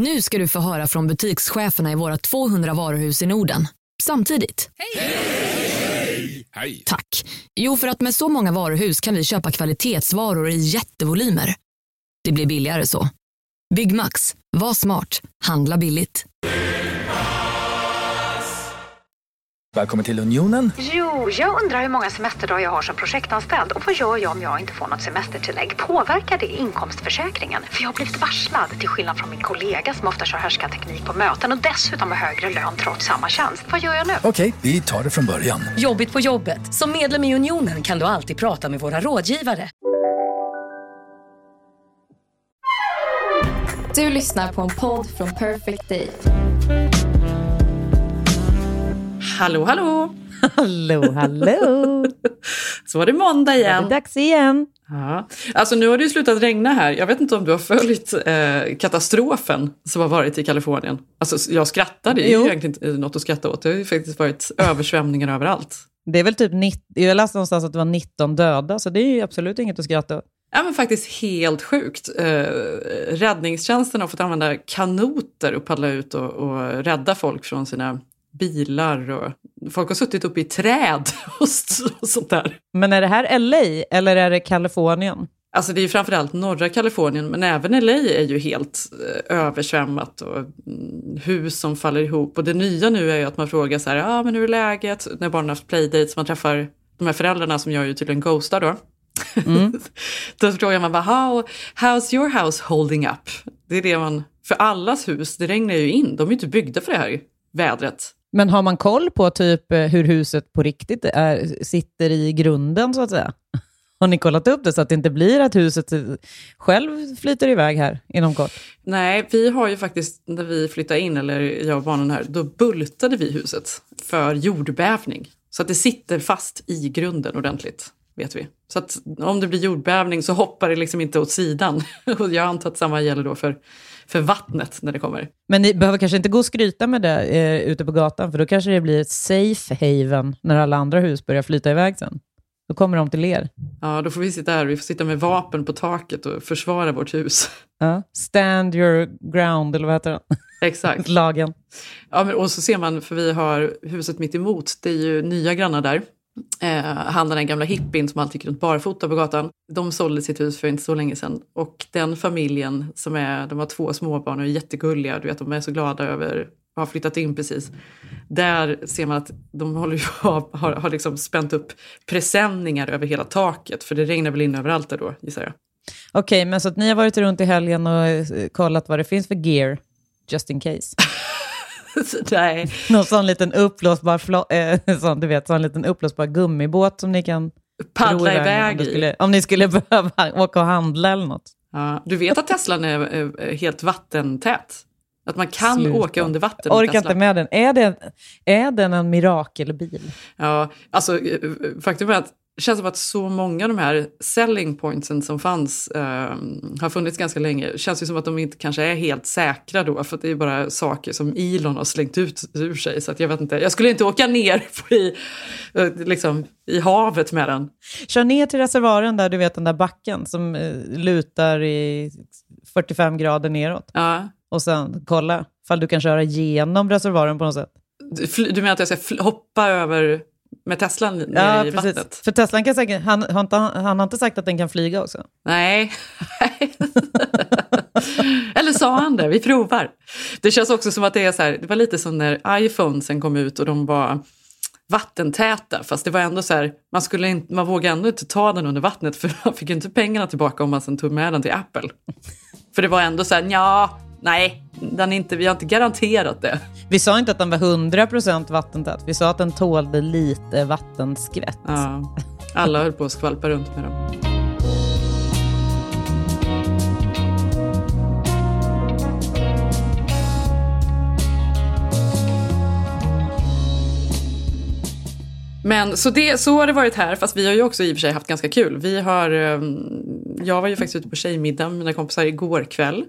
Nu ska du få höra från butikscheferna i våra 200 varuhus i Norden. Samtidigt. Hej! Hej! Hej! Tack. Jo, för att med så många varuhus kan vi köpa kvalitetsvaror i jättevolymer. Det blir billigare så. Byggmax. Var smart. Handla billigt. Välkommen till Unionen. Jo, jag undrar hur många semesterdagar jag har som projektanställd. Och vad gör jag om jag inte får något semestertillägg? Påverkar det inkomstförsäkringen? För jag har blivit varslad, till skillnad från min kollega som ofta kör härskarteknik på möten. Och dessutom har högre lön trots samma tjänst. Vad gör jag nu? Okej, vi tar det från början. Jobbigt på jobbet. Som medlem i Unionen kan du alltid prata med våra rådgivare. Du lyssnar på en podd från Perfect Day. Hallå, hallå! Hallå, hallå! Så var det måndag igen. Det är dags igen. Ja. Alltså nu har det ju slutat regna här. Jag vet inte om du har följt katastrofen som har varit i Kalifornien. Alltså jag skrattade ju egentligen inte något att skratta åt. Det har ju faktiskt varit översvämningar överallt. Det är väl typ 90, jag läste någonstans att det var 19 döda, så det är ju absolut inget att skratta åt. Ja, men faktiskt helt sjukt. Räddningstjänsten har fått använda kanoter och paddla ut och rädda folk från sina bilar, och folk har suttit uppe i träd och sånt där. Men är det här LA eller är det Kalifornien? Alltså det är ju framförallt norra Kalifornien, men även LA är ju helt översvämmat och hus som faller ihop. Och det nya nu är ju att man frågar så här, ja men hur är läget? När barnen har haft playdates, man träffar de här föräldrarna som gör ju tydligen ghostar då. Mm. Då frågar man bara, how's your house holding up? Det är det man, för allas hus, det regnar ju in, de är ju inte byggda för det här vädret. Men har man koll på typ hur huset på riktigt sitter i grunden så att säga? Har ni kollat upp det så att det inte blir att huset själv flyter iväg här inom kort? Nej, vi har ju faktiskt, när vi flyttade in, eller jag och barnen här, då bultade vi huset för jordbävning. Så att det sitter fast i grunden ordentligt, vet vi. Så att om det blir jordbävning så hoppar det liksom inte åt sidan. Och jag antar att samma gäller då för vattnet när det kommer. Men ni behöver kanske inte gå och skryta med det ute på gatan, för då kanske det blir ett safe haven när alla andra hus börjar flyta iväg sen. Då kommer de till er. Ja, då får vi sitta här. Vi får sitta med vapen på taket och försvara vårt hus. Ja, stand your ground, eller vad heter det? Exakt. Lagen. Ja, men och så ser man, för vi har huset mitt emot. Det är ju nya grannar där. Han, den gamla hippin som alltid gick runt barfota på gatan, de sålde sitt hus för inte så länge sedan, och den familjen som är, de har två småbarn och är jättegulliga, du vet, de är så glada över att ha flyttat in precis. Där ser man att de har liksom spänt upp presenningar över hela taket, för det regnar väl in överallt där då, gissar jag. Okej, men så att ni har varit runt i helgen och kollat vad det finns för gear, just in case. Nej. Någon sån liten upplösbar gummibåt som ni kan paddla iväg i. Om ni skulle behöva åka och handla eller något. Ja, du vet att Teslan är helt vattentät. Att man kan åka under vatten. Orkar inte med den. Är den en mirakelbil? Ja, alltså faktum är att det känns som att så många av de här selling pointsen som fanns har funnits ganska länge. Det känns ju som att de inte kanske är helt säkra då, för att det är bara saker som Elon har slängt ut ur sig. Så att jag vet inte, jag skulle inte åka ner i havet med den. Kör ner till reservaren där, du vet den där backen som lutar i 45 grader neråt. Ja. Och sen kolla ifall du kan köra genom reservaren på något sätt. Du menar att jag ska hoppa över med Teslan ner i vattnet. För Teslan kan säkert, han har inte sagt att den kan flyga också. Nej. Eller sa han det? Vi provar. Det känns också som att det är så här, det var lite som när iPhone sen kom ut och de var vattentäta, fast det var ändå så här, man vågade ändå inte ta den under vattnet, för man fick ju inte pengarna tillbaka om man sen tog med den till Apple. För det var ändå så här, nej, vi har inte garanterat det. Vi sa inte att den var 100% vattentät. Vi sa att den tålde lite vattenskvätt. Ja, alla höll på att skvalpa runt med dem. Men så har det varit här, fast vi har ju också i och för sig haft ganska kul. Jag var ju faktiskt ute på tjejmiddag med mina kompisar igår kväll.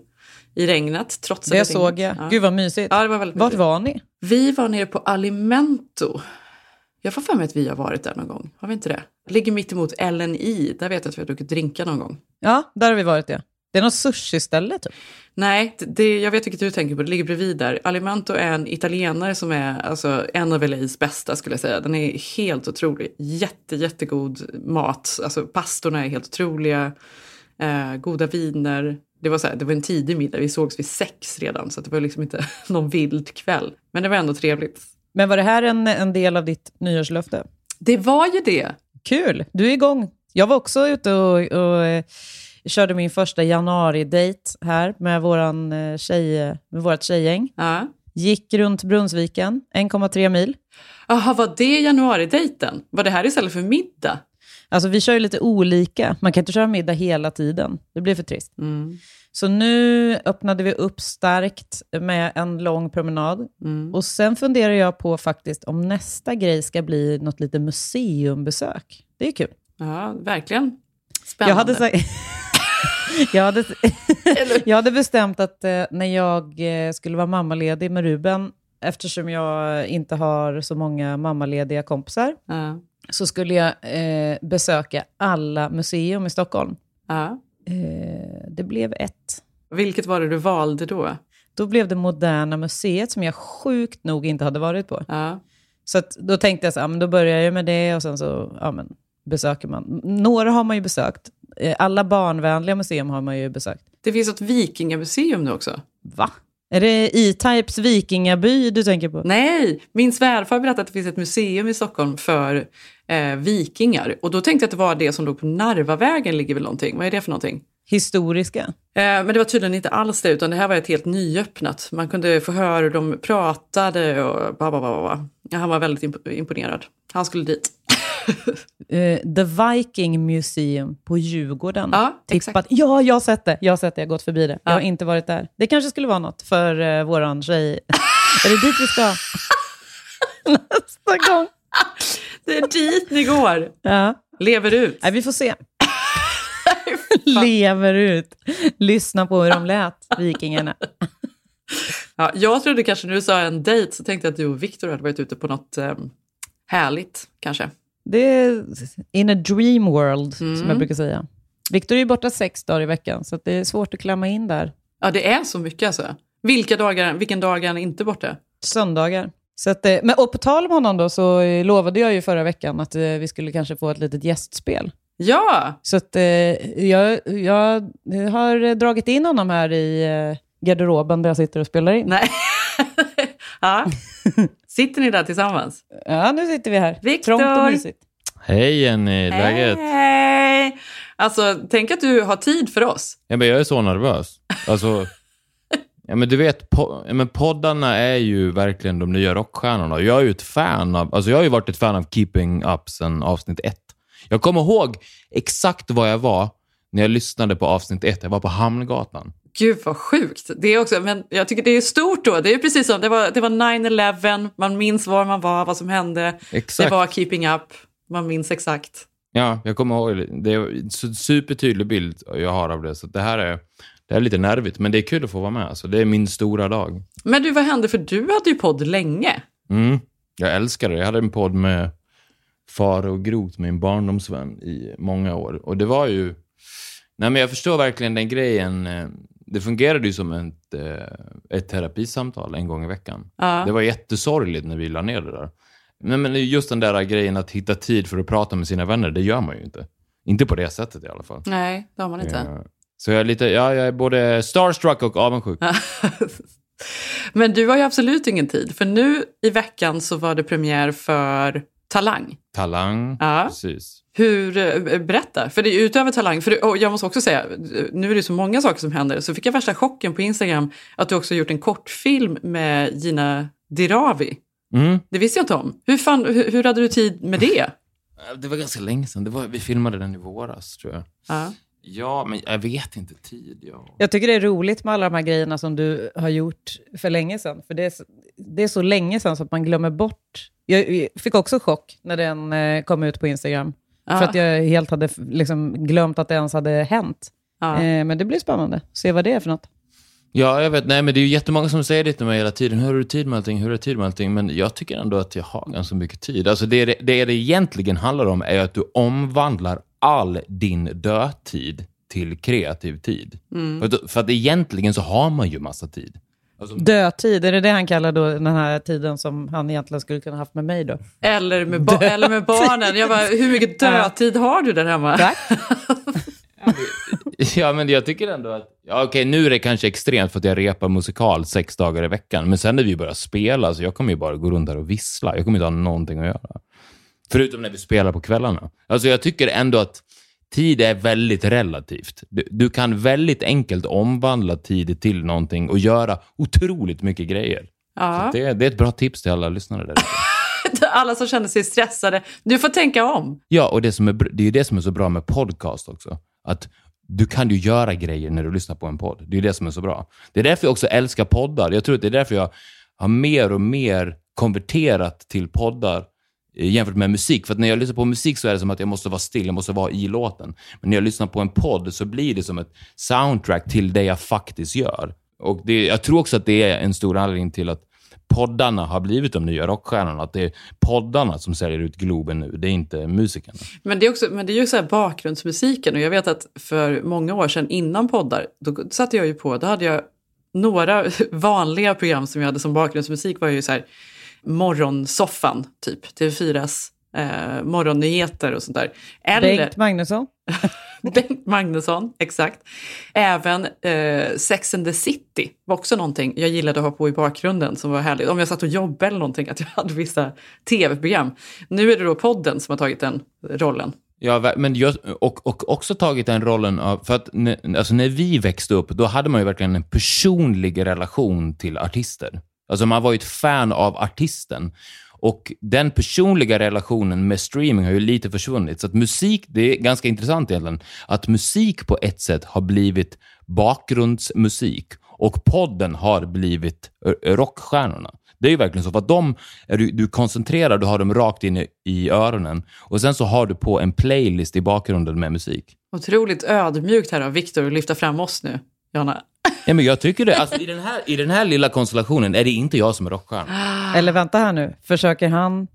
I regnet, trots att det såg jag. Ja. Gud vad mysigt. Ja, det var väldigt mysigt. Vart var ni? Vi var nere på Alimento. Jag får för mig att vi har varit där någon gång. Har vi inte det? Ligger mitt emot LNI. Där vet jag att vi har druckit drinkar någon gång. Ja, där har vi varit det. Det är något sushi-ställe typ. Nej, jag vet vilket du tänker på. Det ligger bredvid där. Alimento är en italienare som är alltså, en av LAs bästa skulle jag säga. Den är helt otrolig. Jättegod mat. Alltså pastorna är helt otroliga. Goda viner. Det var en tidig middag. Vi sågs vid 6 redan. Så det var liksom inte någon vild kväll. Men det var ändå trevligt. Men var det här en del av ditt nyårslöfte? Det var ju det. Kul, du är igång. Jag var också ute och körde min första januari-date här med vårt tjejgäng. Gick runt Brunnsviken, 1,3 mil. Jaha, var det januari-dejten? Var det här istället för middag? Alltså vi kör ju lite olika. Man kan inte köra middag hela tiden. Det blir för trist. Mm. Så nu öppnade vi upp starkt med en lång promenad. Mm. Och sen funderar jag på faktiskt om nästa grej ska bli något lite museumbesök. Det är kul. Ja, verkligen. Spännande. Jag hade bestämt att när jag skulle vara mammaledig med Ruben, eftersom jag inte har så många mammalediga kompisar, så skulle jag besöka alla museum i Stockholm. Det blev 1. Vilket var det du valde då? Då blev det Moderna museet, som jag sjukt nog inte hade varit på. Så att, då tänkte jag så, men då börjar jag med det och sen så besöker man. Några har man ju besökt. Alla barnvänliga museum har man ju besökt. Det finns ett vikingamuseum nu också. Va? Är det E-Types vikingaby du tänker på? Nej, min svärfar berättade att det finns ett museum i Stockholm för vikingar. Och då tänkte jag att det var det som låg på Narvavägen ligger väl någonting. Vad är det för någonting? Historiska. Men det var tydligen inte alls det, utan det här var ett helt nyöppnat. Man kunde få höra hur de pratade och han var väldigt imponerad. Han skulle dit. The Viking Museum på Djurgården. Ja, exakt. Ja, jag har sett det. Jag har gått förbi det. Jag har inte varit där. Det kanske skulle vara något för våran tjej. Är det dit vi ska? Nästa gång. Det är dit ni går. Ja. Lever ut. Nej, vi får se. Lever ut. Lyssna på hur de lät, vikingarna. Ja, jag trodde kanske när du sa en dejt så tänkte jag att du och Victor hade varit ute på något härligt kanske. Det är in a dream world, som jag brukar säga. Victor är ju borta 6 dagar i veckan, så att det är svårt att klämma in där. Ja, det är så mycket alltså. Vilken dag är han inte borta? Söndagar. Så att, men på tal om honom då, så lovade jag ju förra veckan att vi skulle kanske få ett litet gästspel. Ja! Så att jag har dragit in honom här i garderoben där jag sitter och spelar in. Nej. Ja. Sitter ni där tillsammans? Ja, nu sitter vi här. Victor! Trångt och mysigt. Hej Jenny, läget? Hej! Alltså, tänk att du har tid för oss. Ja, men jag är så nervös. Alltså, ja, men du vet, poddarna är ju verkligen de nya rockstjärnorna. Jag är ju ett fan av, alltså jag har ju varit ett fan av Keeping Up sedan avsnitt 1. Jag kommer ihåg exakt vad jag var när jag lyssnade på avsnitt 1. Jag var på Hamngatan. Gud vad sjukt. Det är också, men jag tycker det är stort då. Det är precis som det var 9/11, man minns var man var, vad som hände. Exakt. Det var Keeping Up. Man minns exakt. Ja, jag kommer ihåg. Det är en supertydlig bild jag har av det, så det här är lite nervigt, men det är kul att få vara med. Alltså, det är min stora dag. Men du, vad hände, för du hade ju podd länge. Jag älskar det. Jag hade en podd med far och grot, min barndomsvän, i många år, och det var ju... Nej, men jag förstår verkligen den grejen. Det fungerade ju som ett terapisamtal en gång i veckan. Det var jättesorgligt när vi la ner det där. Men just den där grejen att hitta tid för att prata med sina vänner, det gör man ju inte. Inte på det sättet i alla fall. Nej, det har man inte. Så jag är lite, jag är både starstruck och avundsjuk. Men du har ju absolut ingen tid. För nu i veckan så var det premiär för Talang. Precis. Berätta, för det är utöver Talang, och jag måste också säga, nu är det så många saker som händer, så fick jag värsta chocken på Instagram att du också gjort en kortfilm med Gina Diravi. Det visste jag inte om. Hur hade du tid med det? Det var ganska länge sedan, vi filmade den i våras tror jag. Ja, men jag vet inte tid. Jag tycker det är roligt med alla de här grejerna som du har gjort för länge sedan, för det är så länge sedan så att man glömmer bort. Jag fick också chock när den kom ut på Instagram. För att jag helt hade liksom glömt att det ens hade hänt. Men det blir spännande. Se vad det är för något. Ja, jag vet. Nej, men det är ju jättemånga som säger det till mig hela tiden. Hur har du tid med allting? Men jag tycker ändå att jag har ganska mycket tid. Alltså det egentligen handlar om är att du omvandlar all din dödtid till kreativ tid. Mm. För att egentligen så har man ju massa tid. Alltså, dödtid, är det han kallar då den här tiden som han egentligen skulle kunna haft med mig då? Eller med, eller med barnen. Jag bara, hur mycket dödtid har du där hemma? Tack. Ja, men jag tycker ändå att... Ja, okej, nu är det kanske extremt för att jag repar musikal 6 dagar i veckan. Men sen när vi börjar spela så jag kommer ju bara gå runt där och vissla. Jag kommer inte ha någonting att göra. Förutom när vi spelar på kvällarna. Alltså jag tycker ändå att tid är väldigt relativt. Du kan väldigt enkelt omvandla tid till någonting och göra otroligt mycket grejer. Ja. Så det är ett bra tips till alla lyssnare där. Alla som känner sig stressade. Du får tänka om. Ja, och det är ju det som är så bra med podcast också. Att du kan ju göra grejer när du lyssnar på en podd. Det är det som är så bra. Det är därför jag också älskar poddar. Jag tror att det är därför jag har mer och mer konverterat till poddar jämfört med musik. För att när jag lyssnar på musik så är det som att jag måste vara still. Jag måste vara i låten. Men när jag lyssnar på en podd så blir det som ett soundtrack till det jag faktiskt gör. Och jag tror också att det är en stor anledning till att poddarna har blivit de nya rockstjärnorna. Att det är poddarna som säljer ut Globen nu. Det är inte musikerna. Men det är ju så här bakgrundsmusiken. Och jag vet att för många år sedan innan poddar, då satte jag ju på, då hade jag några vanliga program som jag hade som bakgrundsmusik. Var ju så här morgonsoffan typ. TV4s morgonnyheter och sånt där. Eller, Bengt Magnusson. Bengt Magnusson, exakt. Även Sex and the City var också någonting jag gillade att ha på i bakgrunden som var härligt. Om jag satt och jobbade eller någonting, att jag hade vissa tv-program. Nu är det då podden som har tagit den rollen. Ja, men jag, och också tagit den rollen av, för att alltså när vi växte upp, då hade man ju verkligen en personlig relation till artister. Alltså man var ju ett fan av artisten. Och den personliga relationen med streaming har ju lite försvunnit. Så att musik, det är ganska intressant egentligen. Att musik på ett sätt har blivit bakgrundsmusik. Och podden har blivit rockstjärnorna. Det är ju verkligen så. För att du koncentrerar, du har dem rakt in i öronen. Och sen så har du på en playlist i bakgrunden med musik. Otroligt ödmjukt här av Victor att lyfta fram oss nu, Johanna. Ja, men jag tycker det. Alltså, i den här lilla konstellationen är det inte jag som är rockstjärna. Eller vänta här nu. Försöker han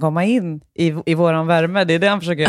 komma in i våran värme? Det är det han försöker.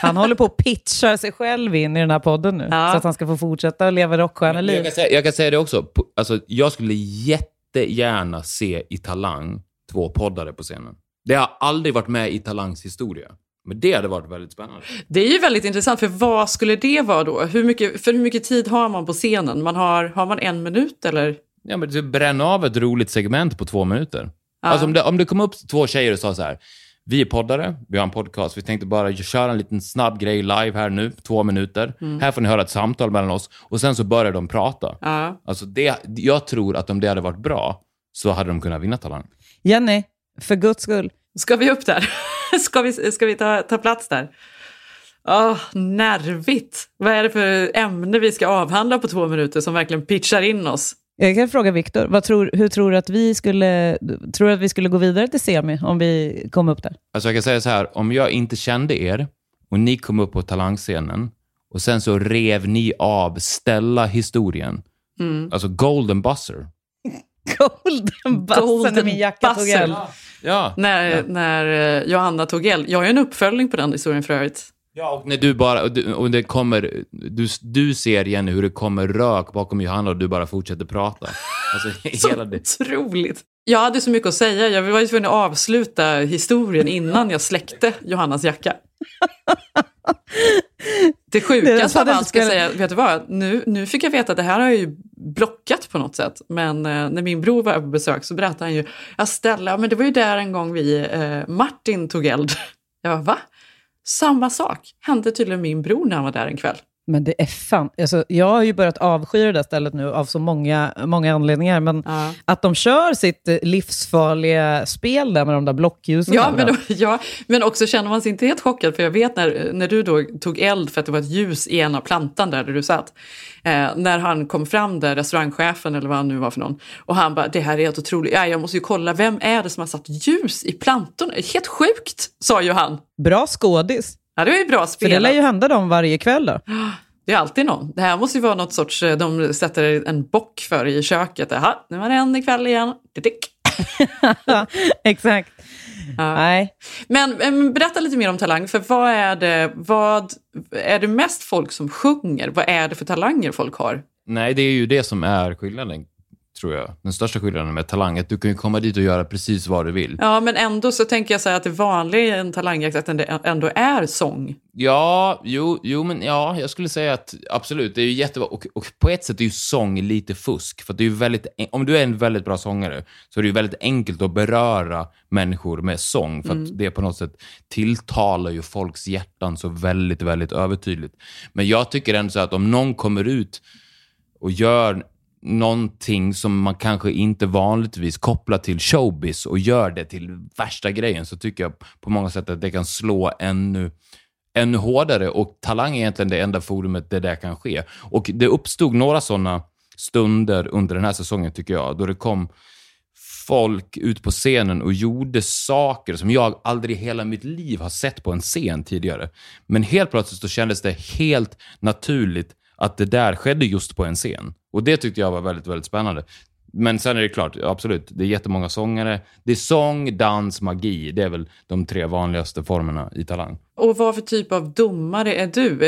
Han håller på att pitcha sig själv in i den här podden nu. Ja. Så att han ska få fortsätta att leva rockstjärneliv. Jag kan säga det också. Alltså, jag skulle jättegärna se i Talang 2 poddare på scenen. Det har aldrig varit med i Talangs historia. Men det hade varit väldigt spännande. Det är ju väldigt intressant, för vad skulle det vara då? Hur mycket tid har man på scenen? Har man 1 minut eller? Ja, men du bränner av ett roligt segment på 2 minuter. Ah. Alltså om det kom upp 2 tjejer och sa så här: vi är poddare, vi har en podcast, vi tänkte bara köra en liten snabb grej live här nu, 2 minuter. Mm. Här får ni höra ett samtal mellan oss. Och sen så börjar de prata. Ah. Alltså jag tror att om det hade varit bra så hade de kunnat vinna Talang. Jenny, för guds skull. Ska vi upp där? Ska vi ta plats där? Nervigt. Vad är det för ämne vi ska avhandla på 2 minuter som verkligen pitchar in oss? Jag kan fråga Victor, hur tror du att vi skulle gå vidare till semi om vi kom upp där? Alltså jag kan säga så här, om jag inte kände er och ni kom upp på talangscenen och sen så rev ni av Stella historien. Mm. Alltså Golden Buzzer. Golden Buzzer när min jacka tog el. Ja. När Johanna tog el. Jag har ju en uppföljning på den historien för övrigt. Ja, och när du bara... Och det kommer, du ser igen hur det kommer rök bakom Johanna och du bara fortsätter prata. Alltså, hela det. Otroligt. Jag hade så mycket att säga. Jag var ju tvungen att avsluta historien innan jag släckte Johannas jacka. Det sjukaste av allt ska jag säga, vet du vad, nu fick jag veta att det här har jag ju blockat på något sätt. Men när min bror var på besök så berättade han ju, jag ställde, men det var ju där en gång Martin tog eld. Jag bara, va? Samma sak hände tydligen min bror när han var där en kväll. Men det är fan, alltså, jag har ju börjat avskyra det stället nu av så många anledningar, men att de kör sitt livsfarliga spel där med de där blockljusen. Ja, men också känner man sig inte helt chockad, för jag vet när du då tog eld för att det var ett ljus i ena plantan där du satt, när han kom fram där, restaurangchefen eller vad han nu var för någon, och han bara, det här är helt otroligt, jag måste ju kolla, vem är det som har satt ljus i plantorna? Helt sjukt, sa ju han. Bra skådis. Ja, det var ju bra spel. För det lär ju hända dem varje kväll då. Det är alltid någon. Det här måste ju vara något sorts, de sätter en bock för i köket. Aha, nu var det en ikväll igen. Exakt. Ja. Nej. Men berätta lite mer om Talang, för vad är det mest folk som sjunger? Vad är det för talanger folk har? Nej, det är ju det som är skillnaden, tror jag. Den största skillnaden med Talang är att du kan ju komma dit och göra precis vad du vill. Ja, men ändå så tänker jag säga att det vanliga i en talangjakt att det ändå är sång. Ja, men jag skulle säga att absolut, det är ju jättebra. Och på ett sätt är ju sång lite fusk. För att det är ju väldigt, om du är en väldigt bra sångare så är det ju väldigt enkelt att beröra människor med sång. För att det på något sätt tilltalar ju folks hjärtan så väldigt, väldigt övertydligt. Men jag tycker ändå så att om någon kommer ut och gör någonting som man kanske inte vanligtvis kopplar till showbiz och gör det till värsta grejen, så tycker jag på många sätt att det kan slå ännu hårdare, och Talang är egentligen det enda forumet där det kan ske. Och det uppstod några sådana stunder under den här säsongen, tycker jag, då det kom folk ut på scenen och gjorde saker som jag aldrig i hela mitt liv har sett på en scen tidigare. Men helt plötsligt så kändes det helt naturligt att det där skedde just på en scen. Och det tyckte jag var väldigt, väldigt spännande. Men sen är det klart, absolut, det är jättemånga sångare. Det är sång, dans, magi. Det är väl de tre vanligaste formerna i Talang. Och vad för typ av domare är du?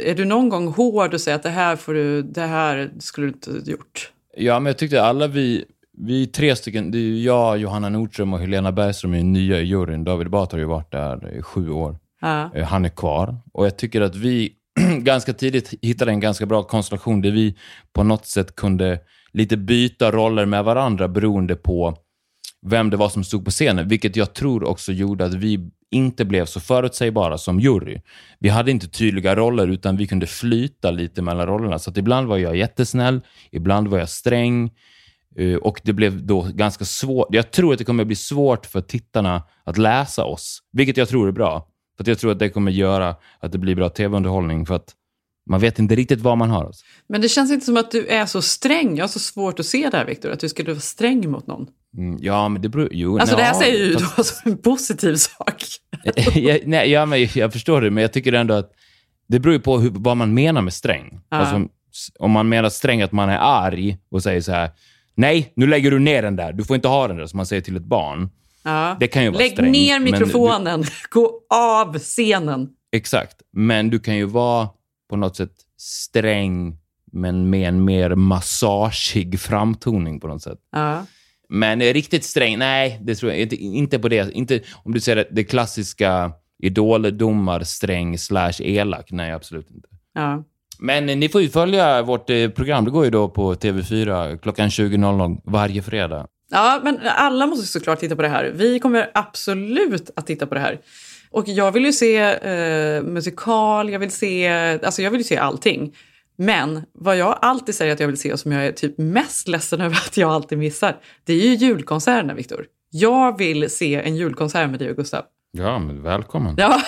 Är du någon gång hård och säger att det här skulle du inte gjort? Ja, men jag tyckte alla vi tre stycken, det är ju jag, Johanna Nordström och Helena Bergström är nya i juryn. David Batra har ju varit där i 7 år. Ja. Han är kvar. Och jag tycker att vi ganska tidigt hittade en ganska bra konstellation där vi på något sätt kunde lite byta roller med varandra beroende på vem det var som stod på scenen, vilket jag tror också gjorde att vi inte blev så förutsägbara som jury. Vi hade inte tydliga roller, utan vi kunde flyta lite mellan rollerna, så att ibland var jag jättesnäll, ibland var jag sträng, och det blev då ganska svårt. Jag tror att det kommer bli svårt för tittarna att läsa oss, vilket jag tror är bra. För jag tror att det kommer göra att det blir bra tv-underhållning, för att man vet inte riktigt vad man har. Men det känns inte som att du är så sträng. Jag har så svårt att se det här, Victor, att du skulle vara sträng mot någon. Ja, men det beror ju... Alltså det här säger ju då som en positiv sak. Nej, jag förstår det, men jag tycker ändå att det beror ju på vad man menar med sträng. Alltså, om man menar sträng att man är arg och säger så här: nej, nu lägger du ner den där, du får inte ha den där, som man säger till ett barn. Ja. Det kan ju vara lägg sträng, ner mikrofonen, gå av scenen. Exakt, men du kan ju vara på något sätt sträng men med en mer massagig framtoning på något sätt. Ja. Men riktigt sträng, nej, det tror jag inte på det. Inte, om du säger det klassiska idoldomar, sträng / elak, nej absolut inte. Ja. Men ni får ju följa vårt program, det går ju då på TV4 klockan 20.00 varje fredag. Ja, men alla måste såklart titta på det här. Vi kommer absolut att titta på det här. Och jag vill ju se musikal, jag vill ju se allting. Men vad jag alltid säger att jag vill se, och som jag är typ mest ledsen över att jag alltid missar, det är ju julkonserterna, Victor. Jag vill se en julkonsert med dig och Gustav. Ja, men välkommen. Ja,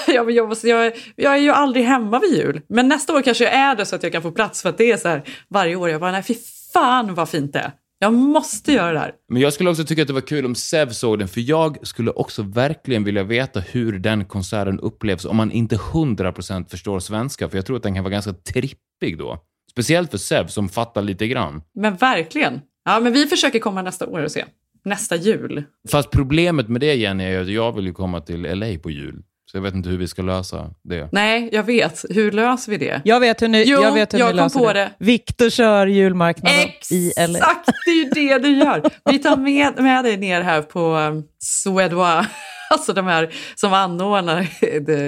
jag är ju aldrig hemma vid jul. Men nästa år kanske jag är det, så att jag kan få plats, för att det är så här varje år. Jag bara, nej fy fan vad fint det är. Jag måste göra det här. Men jag skulle också tycka att det var kul om Sev såg den, för jag skulle också verkligen vilja veta hur den konserten upplevs om man inte 100% förstår svenska, för jag tror att den kan vara ganska trippig då. Speciellt för Sev som fattar lite grann. Men verkligen. Ja, men vi försöker komma nästa år och se. Nästa jul. Fast problemet med det, Jenny, är att jag vill ju komma till LA på jul. Så jag vet inte hur vi ska lösa det. Nej, jag vet. Hur löser vi det? Jag vet hur ni, jo, jag vet hur jag ni löser det. Victor kör julmarknaden i LA. Exakt, det är ju det du gör. Vi tar med dig ner här på Swedwa. Alltså de här som anordnar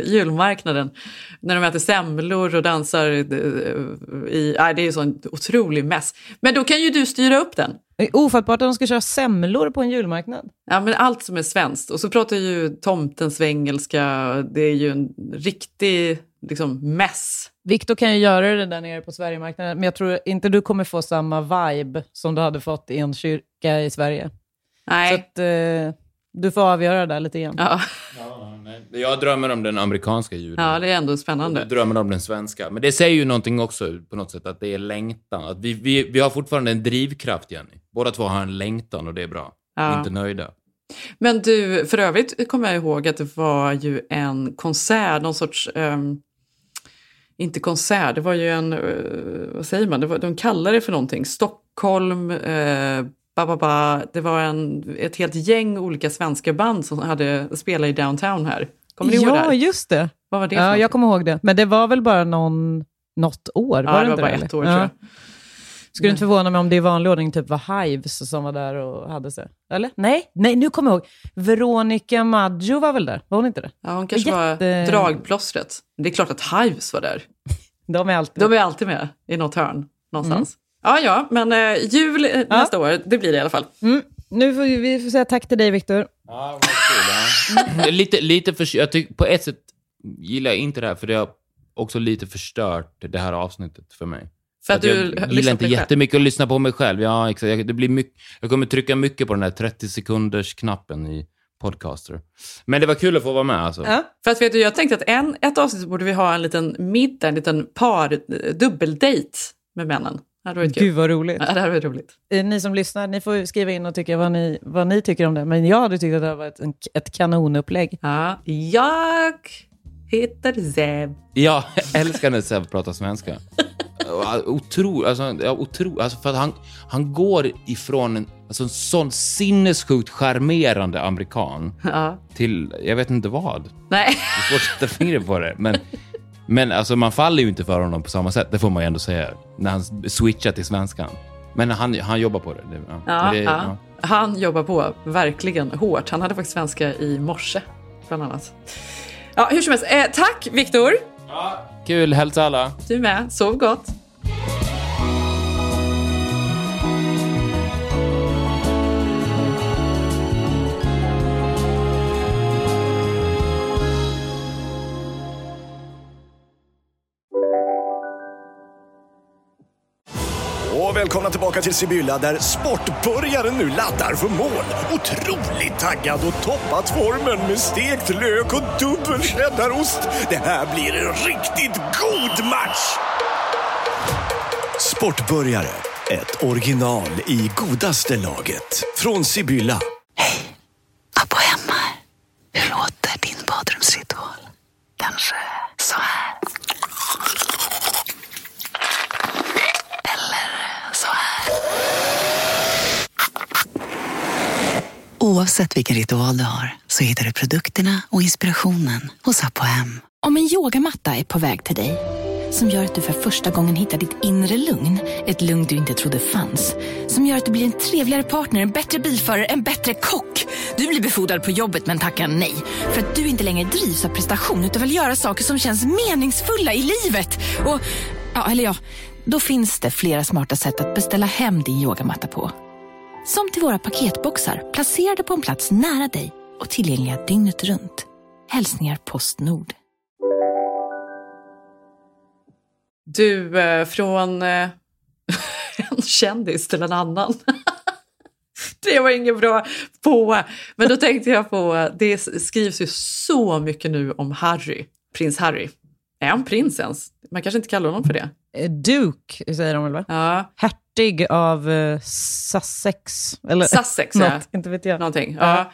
julmarknaden. När de äter semlor och dansar i... Nej, det är ju sån otrolig mäss. Men då kan ju du styra upp den. Det är ofattbart att de ska köra semlor på en julmarknad. Ja, men allt som är svenskt. Och så pratar ju tomten svengelska. Det är ju en riktig liksom mäss. Victor kan ju göra det där nere på Sverigemarknaden. Men jag tror inte du kommer få samma vibe som du hade fått i en kyrka i Sverige. Nej. Så att... Du får avgöra det där lite igen. Ja. Ja, jag drömmer om den amerikanska julen. Ja, det är ändå spännande. Jag drömmer om den svenska. Men det säger ju någonting också på något sätt, att det är längtan. Att vi har fortfarande en drivkraft, Jenny. Båda två har en längtan, och det är bra. Ja. Inte nöjda. Men du, för övrigt kommer jag ihåg att det var ju en konsert, någon sorts... inte konsert, det var ju en... vad säger man? De kallar det för någonting. Stockholm... Det var ett helt gäng olika svenska band som hade spelat i downtown här. Kommer ni ihåg det? Ja, just det. Vad var det? Ja, jag kommer ihåg det. Men det var väl bara något år? Ja, det var bara ett år, tror jag. Skulle inte förvåna mig om det i vanlig ordning typ var Hives som var där och hade sig. Eller? Nej, nu kommer jag ihåg. Veronica Maggio var väl där? Var hon inte det? Ja, hon kanske var dragplåstret. Det är klart att Hives var där. De är alltid med i något hörn någonstans. Mm. Ja, men jul nästa år, det blir det i alla fall. Mm. Nu får vi säga tack till dig, Viktor. Ja, det lite för, jag tycker på ett sätt gillar jag inte det här, för det har också lite förstört det här avsnittet för mig. För att jag gillar inte jättemycket att lyssna på mig själv. Ja, exakt. Det blir mycket, jag kommer trycka mycket på den här 30 sekunders knappen i podcaster. Men det var kul att få vara med alltså. Ja, för att vet du, jag tänkte att ett avsnitt borde vi ha en liten middag, en liten dubbeldate med männen. Gud vad roligt. Ja, det här var roligt. Ni som lyssnar, ni får skriva in och tycka vad ni tycker om det. Men jag hade tyckt att det var ett kanonupplägg. Ja, jag heter Zeb. Ja, jag älskar när Zeb pratar svenska. Otroligt, för att han går ifrån en sån sinnessjukt charmerande amerikan till, jag vet inte vad. Nej. Det är svårt att sätta fingret på det, men alltså man faller ju inte för honom på samma sätt, det får man ju ändå säga, när han switchar till svenskan. Men han jobbar på det. Ja. Han jobbar på verkligen hårt. Han hade faktiskt svenska i morse bland annat. Ja, hur som helst. Tack Viktor. Ja, kul, hälsa alla. Du med, sov gott. Välkomna tillbaka till Sibylla där sportbörjaren nu laddar för mål. Otroligt taggad och toppat formen med stekt lök och dubbel cheddarost. Det här blir en riktigt god match! Sportbörjare, ett original i godaste laget. Från Sibylla. Hej, Abbo hemma. Hur låter din badrumsritual? Kanske så här. Oavsett vilken ritual du har så hittar du produkterna och inspirationen hos Apohem. Om en yogamatta är på väg till dig som gör att du för första gången hittar ditt inre lugn, ett lugn du inte trodde fanns, som gör att du blir en trevligare partner, en bättre bilförare, en bättre kock. Du blir befordrad på jobbet men tackar nej för att du inte längre drivs av prestation utan vill göra saker som känns meningsfulla i livet. Och, då finns det flera smarta sätt att beställa hem din yogamatta på. Som till våra paketboxar placerade på en plats nära dig och tillgängliga dygnet runt. Hälsningar Postnord. Du, från en kändis till en annan. Det var inget bra på. Men då tänkte jag på, det skrivs ju så mycket nu om Harry. Prins Harry. Är han prins ens? Man kanske inte kallar honom för det. Duke, säger de väl va? Ja. Hertig av Sussex. Eller Sussex, något, ja. Inte vet jag. Någonting. Ja.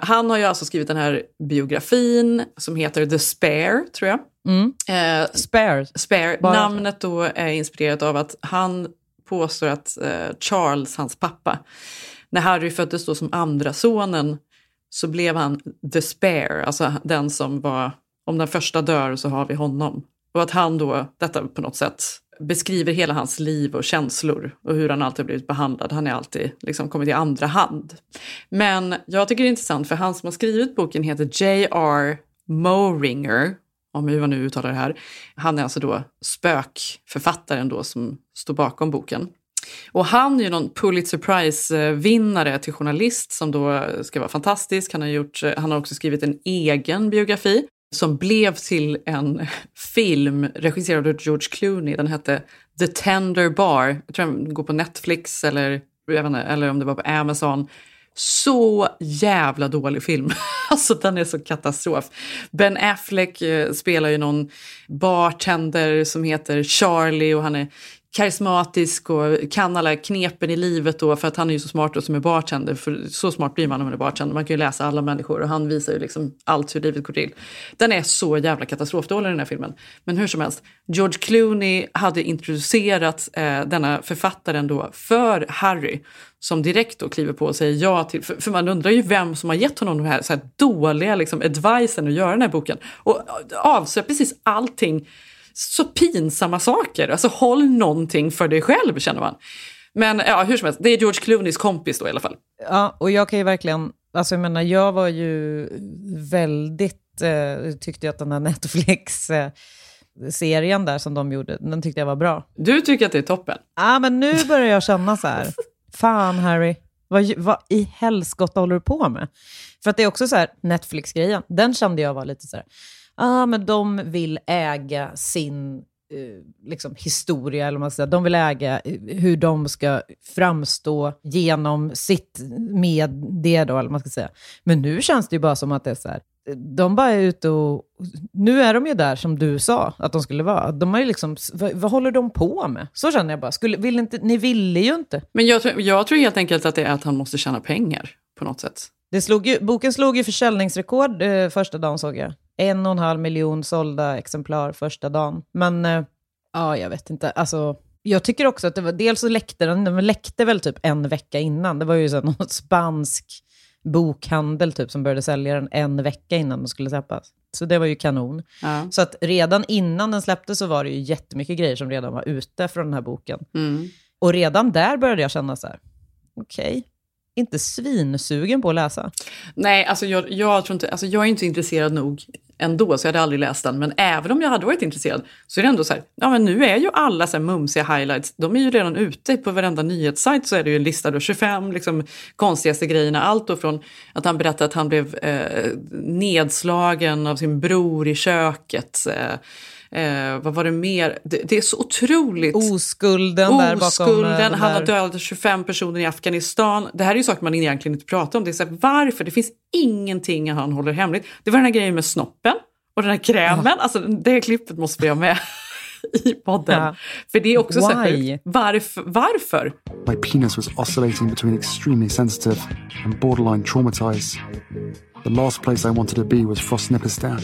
Han har ju alltså skrivit den här biografin som heter The Spare, tror jag. Mm. Spare. Namnet då är inspirerat av att han påstår att Charles, hans pappa, när Harry föddes då som andra sonen så blev han The Spare. Alltså den som var, om den första dör så har vi honom. Och att han då, detta på något sätt, beskriver hela hans liv och känslor. Och hur han alltid har blivit behandlad. Han är alltid liksom kommit i andra hand. Men jag tycker det är intressant för han som har skrivit boken heter J.R. Moringer. Om hur man nu uttalar det här. Han är alltså då spökförfattaren då som står bakom boken. Och han är ju någon Pulitzer Prize-vinnare till journalist som då ska vara fantastisk. Han har också skrivit en egen biografi. Som blev till en film regisserad av George Clooney. Den hette The Tender Bar. Jag tror den går på Netflix eller om det var på Amazon. Så jävla dålig film. Alltså den är så katastrof. Ben Affleck spelar ju någon bartender som heter Charlie. Och han är karismatisk och kan alla knepen i livet då, för att han är ju så smart och som är bartender, för så smart blir man om man är bartender, man kan ju läsa alla människor och han visar ju liksom allt hur livet går till. Den är så jävla katastrofdålig den här filmen, men hur som helst, George Clooney hade introducerat denna författaren då för Harry, som direkt då kliver på och säger ja till, för man undrar ju vem som har gett honom de här, så här dåliga liksom advicen att göra den här boken, och avser precis allting, så pinsamma saker. Alltså håll någonting för dig själv, känner man. Men ja, hur som helst, det är George Clooneys kompis då i alla fall. Ja, och jag kan ju verkligen, alltså jag menar, jag var ju väldigt, tyckte jag att den här Netflix serien där som de gjorde, den tyckte jag var bra. Du tycker att det är toppen? Ja, men nu börjar jag känna så här, fan Harry, vad i helskotta håller du på med? För att det är också så här, Netflix-grejen, den kände jag var lite så här, men de vill äga sin liksom historia, eller man säger, de vill äga hur de ska framstå genom sitt med det då, eller man ska säga. Men nu känns det ju bara som att det är så här, de bara är ute och nu är de ju där som du sa att de skulle vara. De har ju liksom, vad håller de på med? Så känner jag bara, ni ville ju inte. Men jag tror helt enkelt att det är att han måste tjäna pengar på något sätt. Boken slog ju försäljningsrekord första dagen, såg jag. 1,5 miljon sålda exemplar första dagen. Men ja, jag vet inte. Alltså, jag tycker också att det var, dels så läckte den läckte väl typ en vecka innan. Det var ju så här, någon spansk bokhandel typ som började sälja den en vecka innan den skulle släppas. Så det var ju kanon. Ja. Så att redan innan den släpptes så var det ju jättemycket grejer som redan var ute från den här boken. Mm. Och redan där började jag känna så här, okej. Inte svinsugen på att läsa. Nej, alltså jag tror inte, alltså jag är inte intresserad nog ändå, så jag hade aldrig läst den. Men även om jag hade varit intresserad så är det ändå så här, ja men nu är ju alla så här mumsiga highlights, de är ju redan ute på varenda nyhetssajt, så är det ju en lista då, 25 liksom konstigaste grejerna, allt då från att han berättade att han blev nedslagen av sin bror i köket, vad var det mer? Det är så otroligt. Oskulden där bakom, han har dödat 25 personer i Afghanistan. Det här är ju saker man egentligen inte pratar om. Det är så här, varför? Det finns ingenting han håller hemligt. Det var den här grejen med snoppen och den här krämen. Ja. Alltså det klippet måste vi ha med i podden. Ja. För det är också så här, varför? My penis was oscillating between extremely sensitive and borderline traumatized. The last place I wanted to be was Frostnipistan.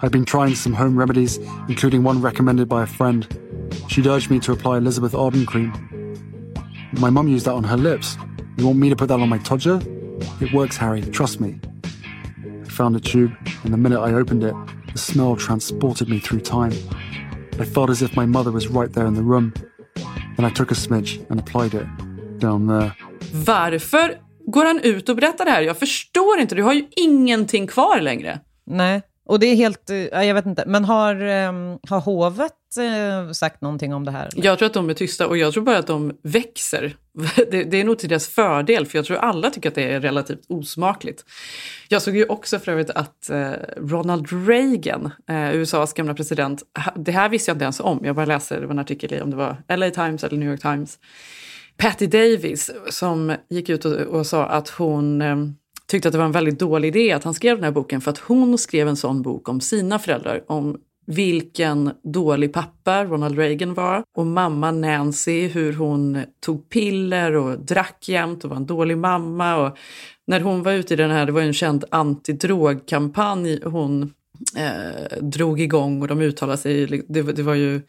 I've been trying some home remedies, including one recommended by a friend. She'd urged me to apply Elizabeth Arden cream. My mum used that on her lips. You want me to put that on my todger? It works, Harry. Trust me. I found a tube, and the minute I opened it, the smell transported me through time. I felt as if my mother was right there in the room. Then I took a smidge and applied it down there. Varför går han ut och berättar det här? Jag förstår inte. Du har ju ingenting kvar längre. Nej. Och det är helt, jag vet inte, men har hovet sagt någonting om det här? Eller? Jag tror att de är tysta, och jag tror bara att de växer. Det är nog till deras fördel, för jag tror alla tycker att det är relativt osmakligt. Jag såg ju också för övrigt att Ronald Reagan, USAs gamla president, det här visste jag inte ens om, jag bara läste, det var en artikel i, om det var LA Times eller New York Times. Patty Davis, som gick ut och sa att hon... tyckte att det var en väldigt dålig idé att han skrev den här boken, för att hon skrev en sån bok om sina föräldrar, om vilken dålig pappa Ronald Reagan var, och mamma Nancy, hur hon tog piller och drack jämt och var en dålig mamma. Och när hon var ute i den här, det var ju en känd antidrogkampanj hon drog igång, och de uttalade sig, det var ju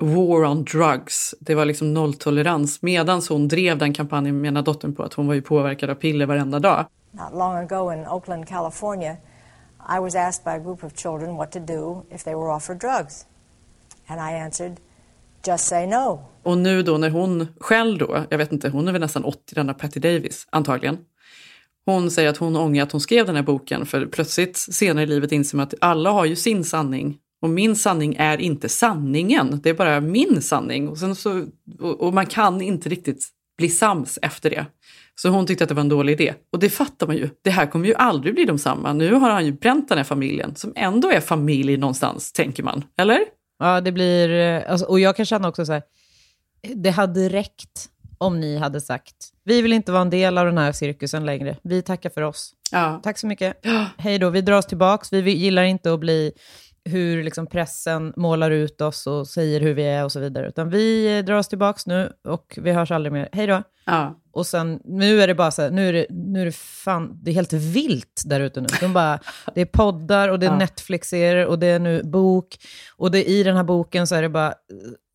war on drugs, det var liksom nolltolerans, medan hon drev den kampanjen med ena dottern på att hon var ju påverkad av piller varenda dag. Not long ago in Oakland, California, I was asked by a group of children what to do if they were offered drugs. And I answered, just say no. Och nu då när hon själv då, jag vet inte, hon är väl nästan 80, denna Patty Davis, antagligen. Hon säger att hon ångrar att hon skrev den här boken, för plötsligt senare i livet inser man att alla har ju sin sanning. Och min sanning är inte sanningen, det är bara min sanning. Och sen så, och man kan inte riktigt bli sams efter det. Så hon tyckte att det var en dålig idé. Och det fattar man ju. Det här kommer ju aldrig bli de samma. Nu har han ju bränt den här familjen, som ändå är familj någonstans, tänker man. Eller? Ja, det blir... Alltså, och jag kan känna också så här... Det hade räckt om ni hade sagt... Vi vill inte vara en del av den här cirkusen längre. Vi tackar för oss. Ja. Tack så mycket. Hej då, vi dras tillbaks. Vi gillar inte att bli... hur liksom pressen målar ut oss och säger hur vi är och så vidare. Utan vi drar oss tillbaks nu och vi hörs aldrig mer. Hej då. Ja. Och sen, nu är det bara så här, nu är det fan, det är helt vilt där ute nu. De bara, det är poddar och det är Netflixer och det är nu bok. Och det, i den här boken så är det bara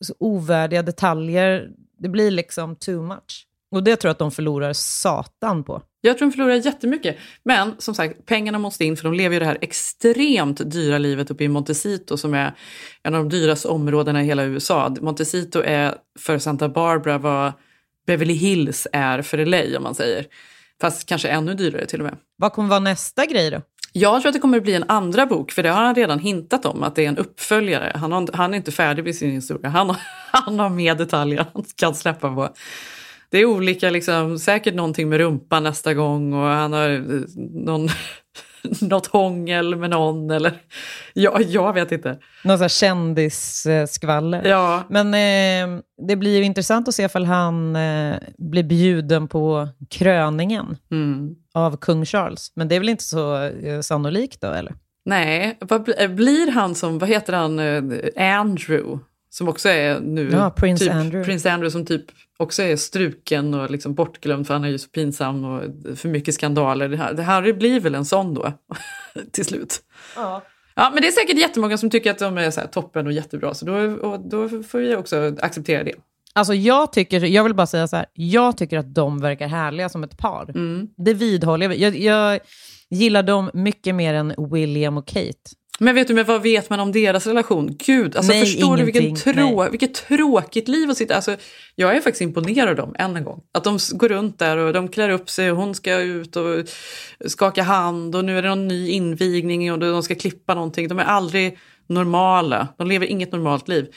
så ovärdiga detaljer. Det blir liksom too much. Och det tror jag att de förlorar satan på. Jag tror de förlorar jättemycket. Men som sagt, pengarna måste in för de lever ju det här extremt dyra livet uppe i Montecito som är en av de dyraste områdena i hela USA. Montecito är för Santa Barbara vad Beverly Hills är för LA, om man säger. Fast kanske ännu dyrare till och med. Vad kommer vara nästa grej då? Jag tror att det kommer bli en andra bok, för det har han redan hintat om, att det är en uppföljare. Han är inte färdig med sin historia. Han har mer detaljer han kan släppa på. Det är olika, liksom, säkert någonting med rumpan nästa gång och han har något hångel med någon eller jag vet inte. Någon sån här kändisskvaller. Ja. Men det blir ju intressant att se ifall han blir bjuden på kröningen av kung Charles. Men det är väl inte så sannolikt då, eller? Nej, blir han som, vad heter han, Andrew? Som också är nu Prince Andrew som typ också är struken och liksom bortglömd för han är ju så pinsam och för mycket skandaler. Det här blir väl en sån då till slut. Ja. Ja, men det är säkert jättemånga som tycker att de är så här toppen och jättebra, så då får vi också acceptera det. Alltså jag vill bara säga så här, jag tycker att de verkar härliga som ett par. Mm. Det vidhåller jag gillar dem mycket mer än William och Kate. Men vet du, men vad vet man om deras relation? Gud, alltså nej, förstår du vilket tråkigt liv att sitta. Alltså, jag är faktiskt imponerad av dem än en gång. Att de går runt där och de klär upp sig och hon ska ut och skaka hand och nu är det någon ny invigning och de ska klippa någonting. De är aldrig normala. De lever inget normalt liv.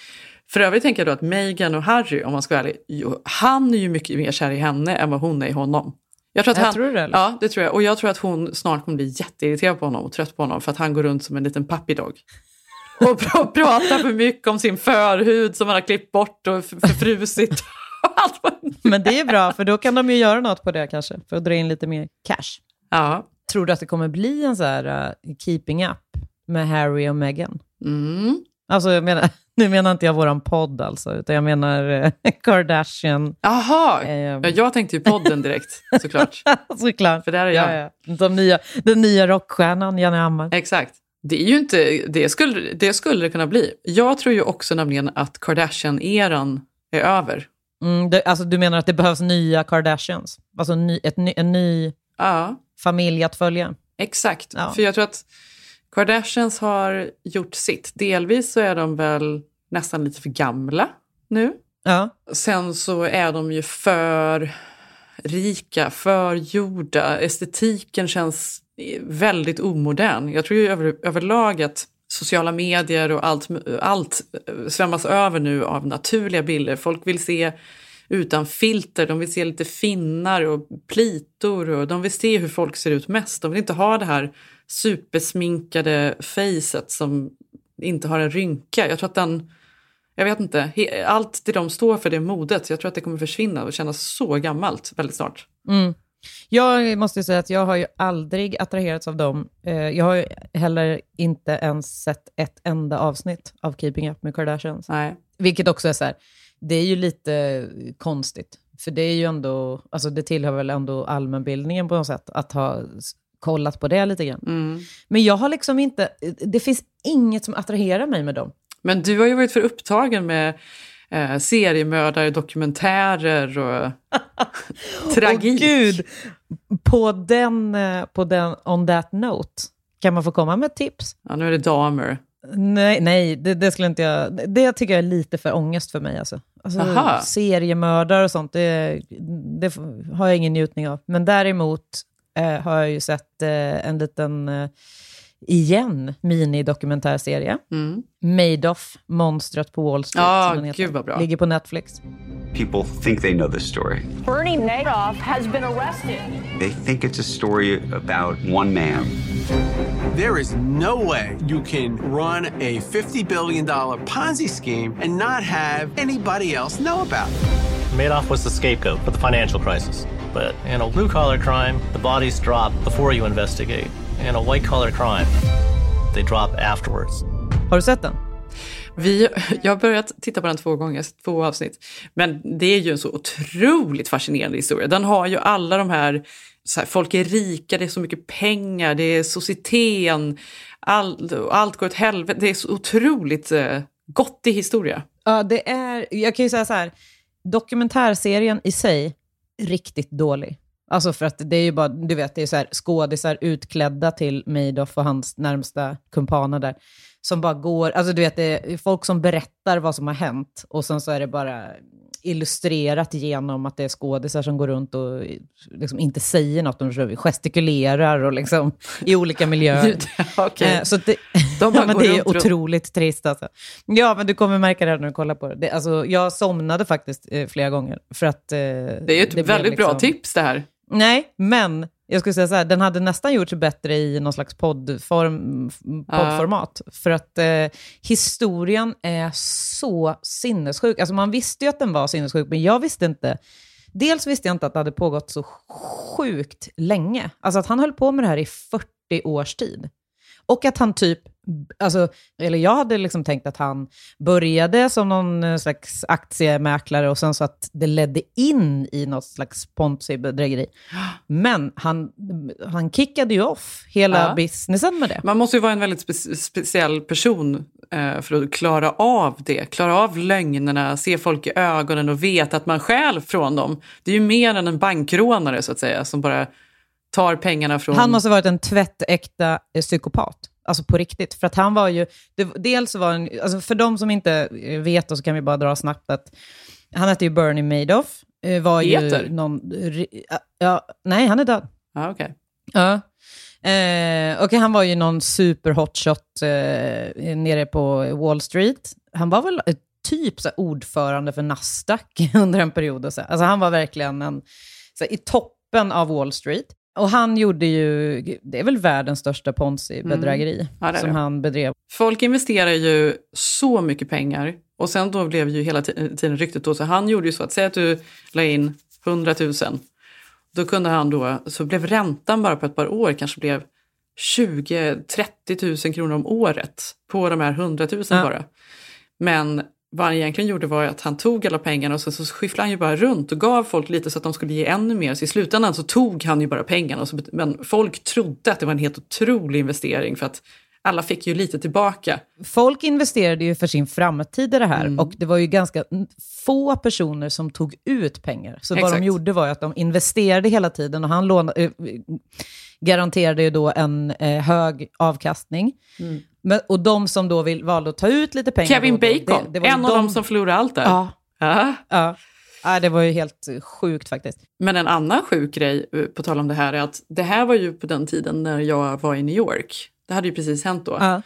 För övrigt tänker jag då att Meghan och Harry, om man ska vara ärlig, han är ju mycket mer kär i henne än vad hon är i honom. Ja, det tror jag. Och jag tror att hon snart kommer bli jätteirriterad på honom och trött på honom för att han går runt som en liten pappidag. Och pratar för mycket om sin förhud som han har klippt bort och förfrusit. Men det är bra, för då kan de ju göra något på det kanske. För att dra in lite mer cash. Ja. Tror du att det kommer bli en så här Keeping Up med Harry och Meghan? Mm. Alltså jag menar... Nu menar inte jag våran podd alltså, utan jag menar Kardashian. Aha, jag tänkte ju podden direkt, såklart. Såklart. För där är jag. Ja. Den nya rockstjärnan, Janne Hammar. Exakt. Det är ju inte, det skulle det kunna bli. Jag tror ju också nämligen att Kardashian-eran är över. Mm, alltså du menar att det behövs nya Kardashians? Alltså en ny familj att följa? Exakt, för jag tror att Kardashians har gjort sitt. Delvis så är de väl nästan lite för gamla nu. Ja. Sen så är de ju för rika, för gjorda. Estetiken känns väldigt omodern. Jag tror ju överlag att sociala medier och allt svämmas över nu av naturliga bilder. Folk vill se utan filter, de vill se lite finnar och plitor och de vill se hur folk ser ut mest. De vill inte ha det här supersminkade facet som inte har en rynka. Jag tror att jag vet inte, allt det de står för det modet, jag tror att det kommer försvinna och kännas så gammalt väldigt snart. Mm. Jag måste säga att jag har ju aldrig attraherats av dem. Jag har ju heller inte ens sett ett enda avsnitt av Keeping Up med Kardashians. Nej. Vilket också är så här, det är ju lite konstigt. För det är ju ändå, alltså det tillhör väl ändå allmänbildningen på något sätt att ha kollat på det lite grann. Mm. Men jag har liksom inte, det finns inget som attraherar mig med dem. Men du har ju varit för upptagen med seriemördare, dokumentärer och tragik. Åh gud, på den on that note kan man få komma med tips. Ja, nu är det Dahmer. Nej, det skulle inte jag... Det tycker jag är lite för ångest för mig. Alltså seriemördare och sånt, det har jag ingen njutning av. Men däremot har jag ju sett en liten, minidokumentärserie. Mm. Madoff, monstret på Wall Street. Gud vad bra. Ligger på Netflix. People think they know this story. Bernie Madoff has been arrested. They think it's a story about one man. There is no way you can run a $50 billion Ponzi scheme and not have anybody else know about it. Madoff was the scapegoat for the financial crisis. But in a blue-collar crime, the bodies drop before you investigate. In a white-collar crime, they drop afterwards. Har du sett den? Jag har börjat titta på den 2 gånger, 2 avsnitt. Men det är ju en så otroligt fascinerande historia. Den har ju alla de här, så här folk är rika, det är så mycket pengar, det är societeten, allt går åt helvete. Det är så otroligt gott i historia. Ja, det är, jag kan ju säga så här, dokumentärserien i sig riktigt dålig. Alltså för att det är ju bara, du vet, det är så här skådisar utklädda till Madoff och hans närmsta kumpaner där. Som bara går, alltså du vet, det är folk som berättar vad som har hänt. Och sen så är det bara illustrerat genom att det är skådisar som går runt och liksom inte säger något. De gestikulerar och liksom i olika miljöer. Okay. Så det, de ja, men det är otroligt trist alltså. Ja, men du kommer märka det här när du kollar på det. Alltså, jag somnade faktiskt flera gånger. För att, det är ju ett väldigt liksom, bra tips det här. Nej, men jag skulle säga så här, den hade nästan gjorts bättre i någon slags poddformat. För att historien är så sinnessjuk. Alltså man visste ju att den var sinnessjuk, men jag visste inte. Dels visste jag inte att det hade pågått så sjukt länge. Alltså att han höll på med det här i 40 års tid. Och att han typ, alltså, eller jag hade liksom tänkt att han började som någon slags aktiemäklare och sen så att det ledde in i något slags ponzi-bedrägeri. Men han kickade ju off hela businessen med det. Man måste ju vara en väldigt speciell person för att klara av det. Klara av lögnerna, se folk i ögonen och veta att man stjäl från dem. Det är ju mer än en bankrånare så att säga som bara tar pengarna från. Han måste ha varit en tvättäkta psykopat. Alltså på riktigt. För att han var ju. Dels var han. Alltså för de som inte vet så kan vi bara dra snabbt att han hette ju Bernie Madoff. Var ju någon. Ja, nej, han är död. Ah, okej. Ja. Okej, han var ju någon super hotshot nere på Wall Street. Han var väl typ så här, ordförande för Nasdaq under en period. Och så. Alltså han var verkligen en, så här, i toppen av Wall Street. Och han gjorde ju, det är väl världens största ponzi-bedrägeri ja, som han bedrev. Folk investerar ju så mycket pengar och sen då blev ju hela tiden ryktet då. Så han gjorde ju så att säga att du la in 100 000. Då kunde han då, så blev räntan bara på ett par år kanske blev 20-30 000 kronor om året på de här 100 000 bara. Men vad han egentligen gjorde var att han tog alla pengarna och sen så skifflade han ju bara runt och gav folk lite så att de skulle ge ännu mer. Så i slutändan så tog han ju bara pengarna. Och så, men folk trodde att det var en helt otrolig investering för att alla fick ju lite tillbaka. Folk investerade ju för sin framtid i det här och det var ju ganska få personer som tog ut pengar. Så vad de gjorde var att de investerade hela tiden och han garanterade ju då en hög avkastning. Mm. Men, och de som då valde att ta ut lite pengar. Kevin Bacon, det var en av dem som förlorade allt där. Ja, det var ju helt sjukt faktiskt. Men en annan sjuk grej på tal om det här är att det här var ju på den tiden när jag var i New York. Det hade ju precis hänt då.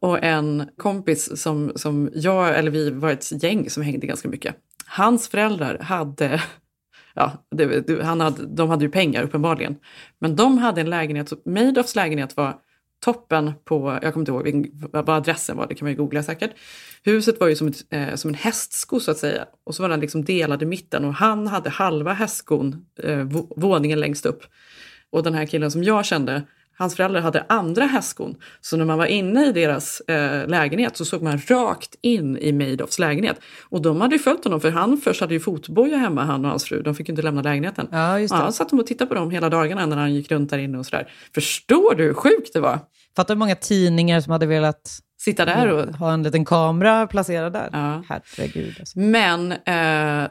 Och en kompis som jag, eller vi var ett gäng som hängde ganska mycket. Hans föräldrar hade, de hade ju pengar uppenbarligen. Men de hade en lägenhet, Madoffs lägenhet var toppen på, jag kommer inte ihåg vad adressen var, det kan man ju googla säkert. Huset var ju som en hästsko så att säga. Och så var den liksom delad i mitten och han hade halva hästskon, våningen längst upp. Och den här killen som jag kände, hans föräldrar hade andra hästskon. Så när man var inne i deras lägenhet så såg man rakt in i Madoffs lägenhet. Och de hade ju följt honom, för han först hade ju fotboja hemma, han och hans fru. De fick ju inte lämna lägenheten. Ja, just det. Ja, han satt och tittade på dem hela dagarna när han gick runt där inne och sådär. Förstår du hur sjukt det var? Fattar hur många tidningar som hade velat sitta där och ha en liten kamera placerad där. Ja. Herregud. Alltså. Men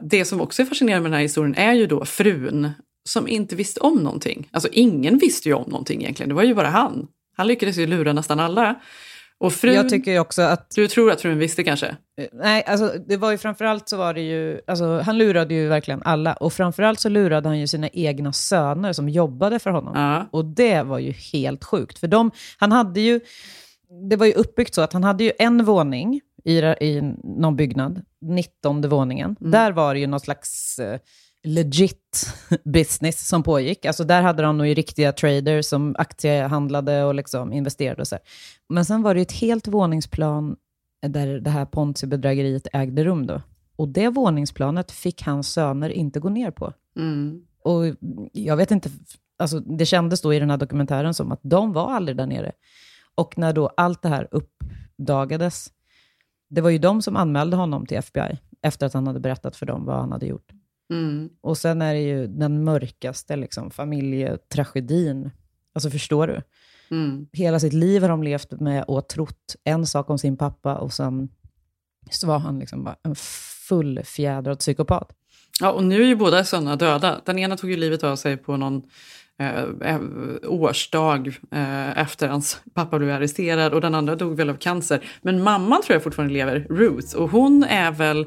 det som också är fascinerande med den här historien är ju då frun som inte visste om någonting. Alltså ingen visste ju om någonting egentligen. Det var ju bara han. Han lyckades ju lura nästan alla. Och frun, jag tycker också att du tror att frun visste kanske? Nej, alltså det var ju framförallt så var det ju, alltså han lurade ju verkligen alla. Och framförallt så lurade han ju sina egna söner som jobbade för honom. Och det var ju helt sjukt. För han hade ju, det var ju uppbyggt så att han hade ju en våning i någon byggnad. 19:e våningen. Där var det ju någon slags legit business som pågick. Alltså där hade de nog ju riktiga traders som aktiehandlade och liksom investerade och så här. Men sen var det ju ett helt våningsplan där det här ponzi-bedrägeriet ägde rum då. Och det våningsplanet fick hans söner inte gå ner på. Och jag vet inte, alltså det kändes då i den här dokumentären som att de var aldrig där nere. Och när då allt det här uppdagades. Det var ju de som anmälde honom till FBI efter att han hade berättat för dem vad han hade gjort. Mm. Och sen är det ju den mörkaste liksom, familjetragedin. Alltså förstår du? Mm. Hela sitt liv har de levt med och trott en sak om sin pappa och sen så var han liksom bara en fullfjädrad psykopat. Ja, och nu är ju båda sådana döda. Den ena tog ju livet av sig på någon årsdag efter hans pappa blev arresterad och den andra dog väl av cancer. Men mamman tror jag fortfarande lever, Ruth, och hon är väl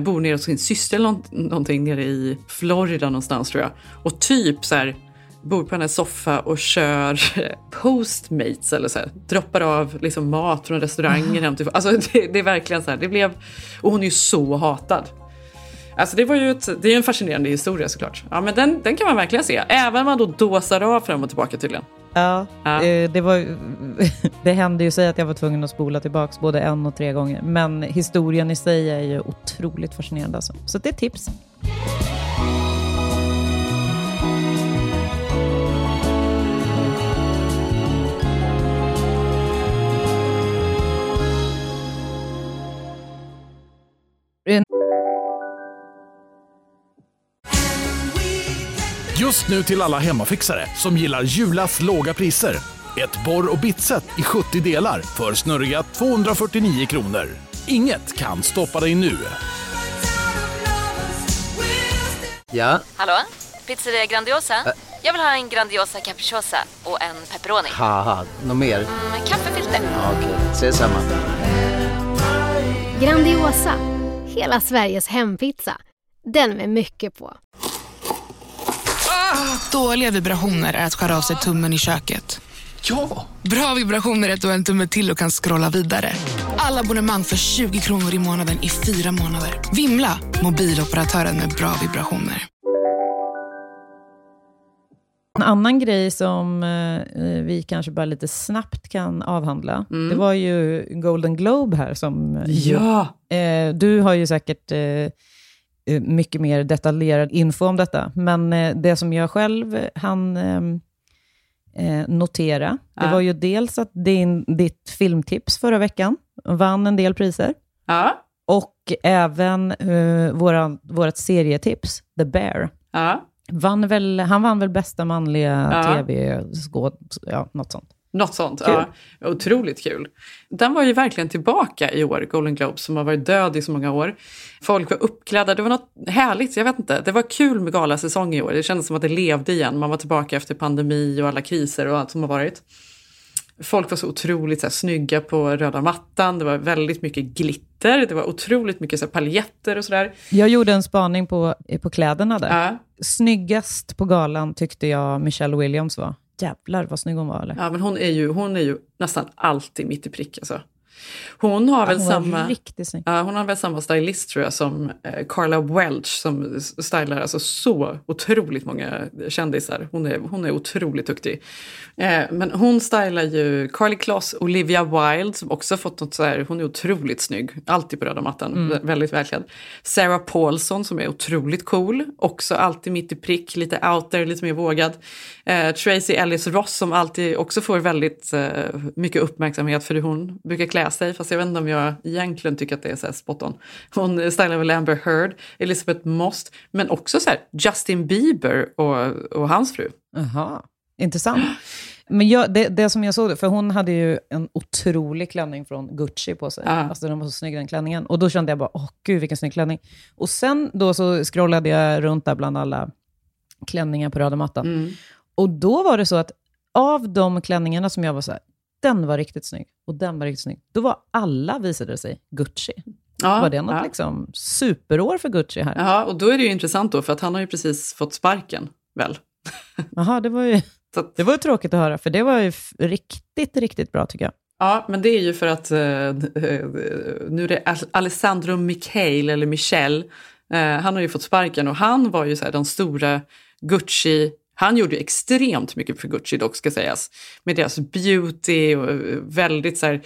bor nere hos sin syster eller någonting nere i Florida någonstans tror jag. Och typ så här bor på en soffa och kör Postmates eller så här, droppar av liksom mat från restaurangen hem till, alltså det är verkligen så här, det blev, och hon är ju så hatad. Alltså det är ju en fascinerande historia såklart. Ja, men den kan man verkligen se. Även om man då dåsar av fram och tillbaka tydligen. Ja. Det hände ju sig att jag var tvungen att spola tillbaks både en och tre gånger. Men historien i sig är ju otroligt fascinerande alltså. Så det är tips. Just nu till alla hemmafixare som gillar Julas låga priser. Ett borr- och bitset i 70 delar för snurriga 249 kronor. Inget kan stoppa dig nu. Ja? Hallå? Pizzeria Grandiosa? Jag vill ha en Grandiosa capricciosa och en pepperoni. Haha, något mer? Kaffefilter. Ja, okej, ses samma. Grandiosa, hela Sveriges hempizza. Den med mycket på. Dåliga vibrationer är att skära av sig tummen i köket. Ja! Bra vibrationer är att du har en tumme till och kan scrolla vidare. Alla abonnemang för 20 kronor i månaden i 4 månader. Vimla, mobiloperatören med bra vibrationer. En annan grej som vi kanske bara lite snabbt kan avhandla. Mm. Det var ju Golden Globe här som... Ja! Du har ju säkert... mycket mer detaljerad info om detta. Men det som jag själv hann notera, det var ju dels att ditt filmtips förra veckan vann en del priser. Ja. Och även vårat serietips, The Bear. Ja. Han vann väl bästa manliga något sånt. Något sånt, kul. Ja. Otroligt kul. Den var ju verkligen tillbaka i år, Golden Globe, som har varit död i så många år. Folk var uppklädda, det var något härligt, jag vet inte. Det var kul med galasäsong i år, det kändes som att det levde igen. Man var tillbaka efter pandemi och alla kriser och allt som har varit. Folk var så otroligt så här, snygga på röda mattan, det var väldigt mycket glitter, det var otroligt mycket så här, paljetter och sådär. Jag gjorde en spaning på kläderna där. Snyggast på galan tyckte jag Michelle Williams var. Jävlar vad snygg hon var, eller? Ja, men hon är ju nästan alltid mitt i prick alltså. Hon har väl samma stylist tror jag som Carla Welch som stylar alltså så otroligt många kändisar. Hon är otroligt duktig. Men hon stylar ju Karlie Kloss, Olivia Wilde som också fått något så här, hon är otroligt snygg, alltid på röda mattan, väldigt välklädd. Sarah Paulson som är otroligt cool, också alltid mitt i prick, lite out there, lite mer vågad. Tracy Ellis Ross som alltid också får väldigt mycket uppmärksamhet för hur hon brukar klä sig, fast jag vet inte om jag egentligen tycker att det är så här spot on. Hon stylar väl Amber Heard, Elizabeth Moss, men också så här Justin Bieber och hans fru. Aha, intressant. Men det som jag såg, för hon hade ju en otrolig klänning från Gucci på sig. Alltså den var så snygg den klänningen. Och då kände jag bara, gud vilken snygg klänning. Och sen då så scrollade jag runt där bland alla klänningar på röda mattan. Mm. Och då var det så att av de klänningarna som jag var så här, den var riktigt snygg och den var riktigt snygg. Då var alla, visade sig, Gucci. Ja, var det något liksom superår för Gucci här? Ja, och då är det ju intressant då för att han har ju precis fått sparken, väl? Jaha, det var ju tråkigt att höra för det var ju riktigt, riktigt bra tycker jag. Ja, men det är ju för att nu är det Alessandro Michele eller Michel. Han har ju fått sparken och han var ju så här den stora Gucci. Han gjorde extremt mycket för Gucci dock ska sägas. Med deras beauty och väldigt så här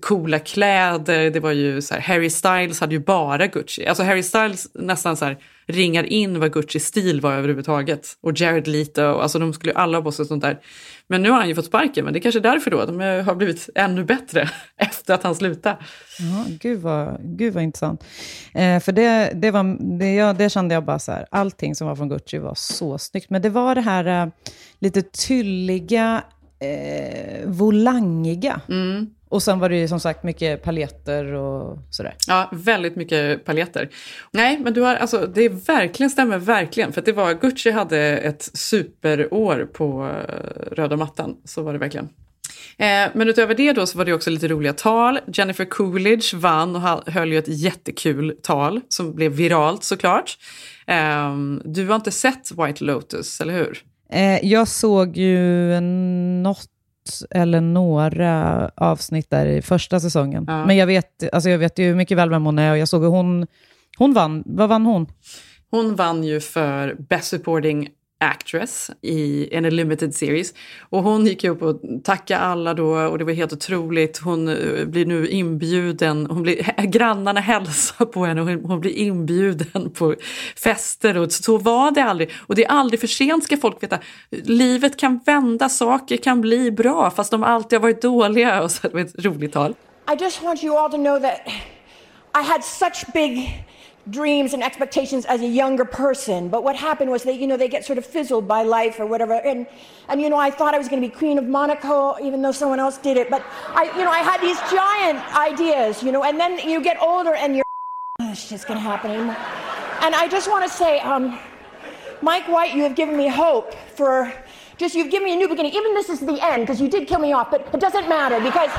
coola kläder. Det var ju så här, Harry Styles hade ju bara Gucci. Alltså Harry Styles nästan så här ringar in vad Guccis stil var överhuvudtaget. Och Jared Leto, och, alltså de skulle ju alla ha på sig sånt där. Men nu har han ju fått sparken, men det är kanske därför då. De har blivit ännu bättre efter att han slutade. Ja, gud vad intressant. För det kände jag bara så här, allting som var från Gucci var så snyggt. Men det var det här lite tylliga, volangiga. Mm. Och sen var det ju som sagt mycket paletter och sådär. Ja, väldigt mycket paletter. Nej, men du har, alltså, det verkligen stämmer verkligen. För att det var, Gucci hade ett superår på röda mattan. Så var det verkligen. Men utöver det då så var det också lite roliga tal. Jennifer Coolidge vann och höll ju ett jättekul tal som blev viralt såklart. Du har inte sett White Lotus, eller hur? Jag såg ju något eller några avsnitt där i första säsongen. Ja. Men jag vet ju mycket väl vem hon är, och jag såg att hon vann. Vad vann hon? Hon vann ju för Best Supporting Actress i en limited series, och hon gick ju upp och tackade alla då, och det var helt otroligt. Hon blir nu inbjuden, grannarna hälsar på henne, och hon blir inbjuden på fester, och så var det aldrig, och det är aldrig för sent, ska folk veta. Livet kan vända, saker kan bli bra fast de alltid har varit dåliga. Och så det var ett roligt tal. I just want you all to know that I had such big dreams and expectations as a younger person, but what happened was that, you know, they get sort of fizzled by life or whatever, and you know, I thought I was going to be Queen of Monaco, even though someone else did it, but I had these giant ideas, you know, and then you get older and you're it's just going to happen anymore. And I just want to say, Mike White, you have given me hope for just, you've given me a new beginning. Even this is the end, because you did kill me off, but it doesn't matter, because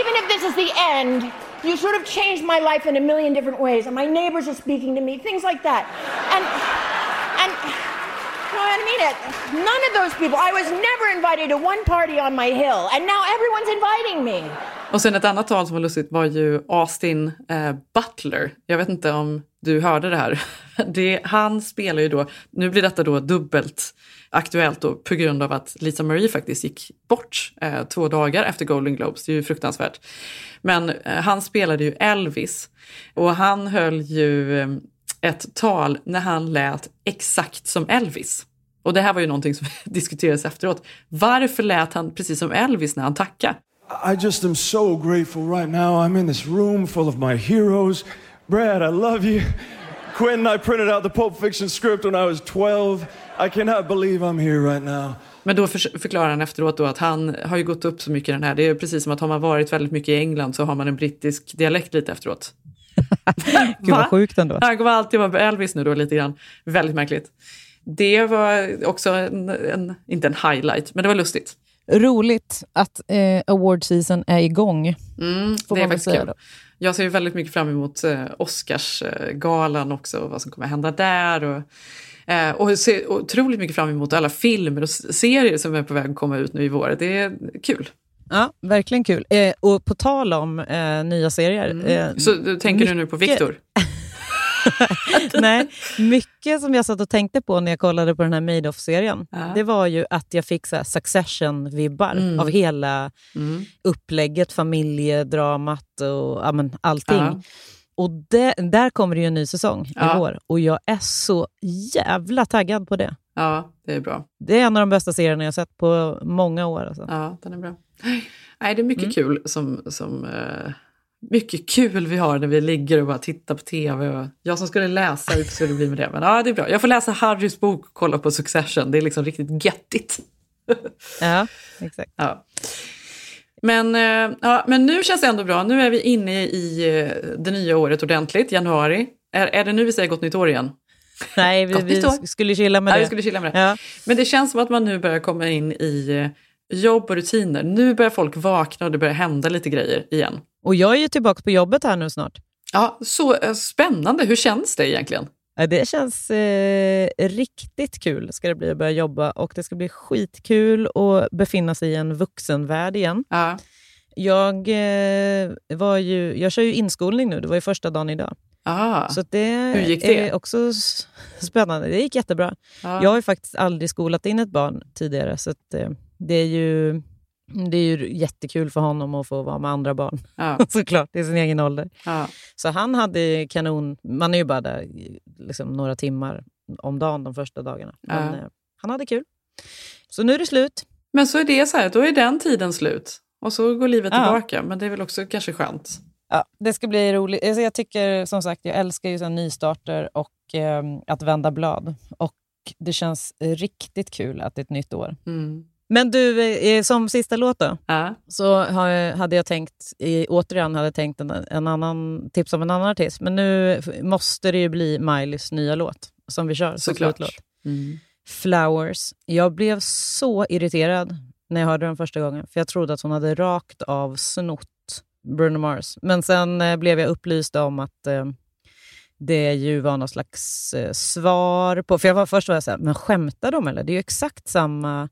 even if this is the end, you sort of changed my life in a million different ways, and my neighbors are speaking to me, things like that. And no, I mean it. None of those people. I was never invited to one party on my hill, and now everyone's inviting me. Och sen ett annat tal som var lustigt var ju Austin Butler. Jag vet inte om du hörde det här. Han spelar ju då, nu blir detta då dubbelt aktuellt då, på grund av att Lisa Marie faktiskt gick bort 2 dagar efter Golden Globes. Det är ju fruktansvärt. Men han spelade ju Elvis, och han höll ju ett tal när han lät exakt som Elvis. Och det här var ju någonting som diskuterades efteråt. Varför lät han precis som Elvis när han tackade? I just am so grateful right now. I'm in this room full of my heroes. Brad, I love you. Quentin, I printed out the Pulp Fiction script when I was 12. I cannot believe I'm here right now. Men då förklarar han efteråt då att han har ju gått upp så mycket i den här. Det är precis som att har man varit väldigt mycket i England så har man en brittisk dialekt lite efteråt. Gud vad sjukt ändå. Han kommer alltid vara Elvis nu då lite grann. Väldigt märkligt. Det var också inte en highlight, men det var lustigt. Roligt att award season är igång. Det är faktiskt kul. Jag ser ju väldigt mycket fram emot Oscarsgalan också, och vad som kommer hända där, och ser otroligt mycket fram emot alla filmer och serier som är på väg att komma ut nu i vår. Det är kul. Ja, verkligen kul. Och på tal om nya serier. Så tänker du nu på Victor? Nej, mycket som jag satt och tänkte på när jag kollade på den här Madoff-serien, det var ju att jag fick så här Succession-vibbar av hela upplägget, familjedramat och ja, men, allting. Och där kommer det ju en ny säsong i år, och jag är så jävla taggad på det. Ja, det är bra. Det är en av de bästa serierna jag sett på många år. Alltså. Ja, den är bra. Nej, det är mycket kul som mycket kul vi har när vi ligger och bara tittar på tv. Och jag som skulle läsa, hur skulle det bli med det? Men ja, det är bra. Jag får läsa Harrys bok och kolla på Succession. Det är liksom riktigt göttigt. Ja, exakt. Ja. Men nu känns det ändå bra. Nu är vi inne i det nya året ordentligt, januari. Är det nu vi säger gott nytt år igen? Nej, vi skulle chilla med det. Ja, vi skulle chilla med det. Ja. Men det känns som att man nu börjar komma in i jobb och rutiner. Nu börjar folk vakna och det börjar hända lite grejer igen. Och jag är ju tillbaka på jobbet här nu snart. Ja, så spännande. Hur känns det egentligen? Det känns riktigt kul ska det bli att börja jobba. Och det ska bli skitkul att befinna sig i en vuxenvärld igen. Ja. Jag kör ju inskolning nu. Det var ju första dagen idag. Ah, så hur gick det? Är också spännande. Det gick jättebra. Ah. Jag har ju faktiskt aldrig skolat in ett barn tidigare, så att det är ju Det är ju jättekul för honom att få vara med andra barn. Ja. Såklart, det är sin egen ålder. Ja. Så han hade kanon... Man är ju bara där liksom, några timmar om dagen de första dagarna. Men han hade kul. Så nu är det slut. Men så är det så här, då är den tiden slut. Och så går livet tillbaka. Men det är väl också kanske skönt. Ja, det ska bli roligt. Alltså jag tycker, som sagt, jag älskar ju så här nystarter och att vända blad. Och det känns riktigt kul att det är ett nytt år. Mm. Men du, som sista låt då, så hade jag tänkt, återigen hade jag tänkt en annan tips om en annan artist. Men nu måste det ju bli Miley's nya låt som vi kör. Såklart. Mm. Flowers. Jag blev så irriterad när jag hörde den första gången. För jag trodde att hon hade rakt av snott Bruno Mars. Men sen blev jag upplyst om att... det ju var någon slags svar på... För jag var först så här, men skämtar de eller? Det är ju exakt samma...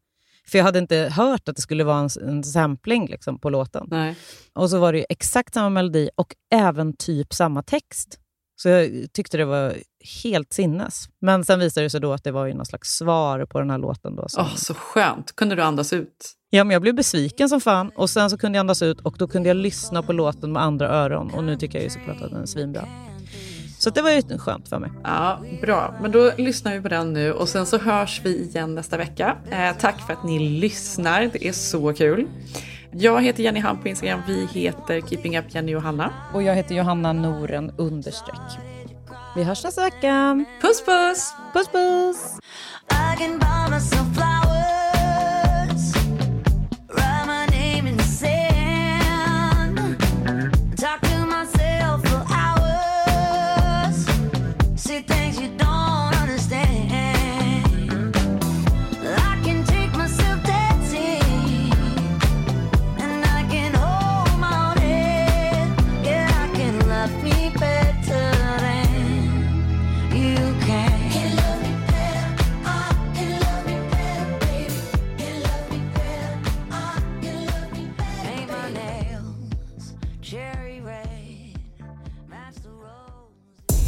För jag hade inte hört att det skulle vara en sampling liksom, på låten. Nej. Och så var det ju exakt samma melodi och även typ samma text. Så jag tyckte det var helt sinnes. Men sen visade det sig då att det var ju någon slags svar på den här låten. Åh, så skönt. Kunde du andas ut? Ja, men jag blev besviken som fan. Och sen så kunde jag andas ut och då kunde jag lyssna på låten med andra öron. Och nu tycker jag ju såklart att den är svinbra. Så det var ju skönt för mig. Ja, bra. Men då lyssnar vi på den nu. Och sen så hörs vi igen nästa vecka. Tack för att ni lyssnar. Det är så kul. Jag heter Jenny Ham på Instagram. Vi heter Keeping Up Jenny Johanna. Och jag heter Johanna Noren _ Vi hörs nästa vecka. Puss, puss. Puss, puss. I can buy myself flowers. Write my name in the sand. Talk to myself for hours. See things you don't.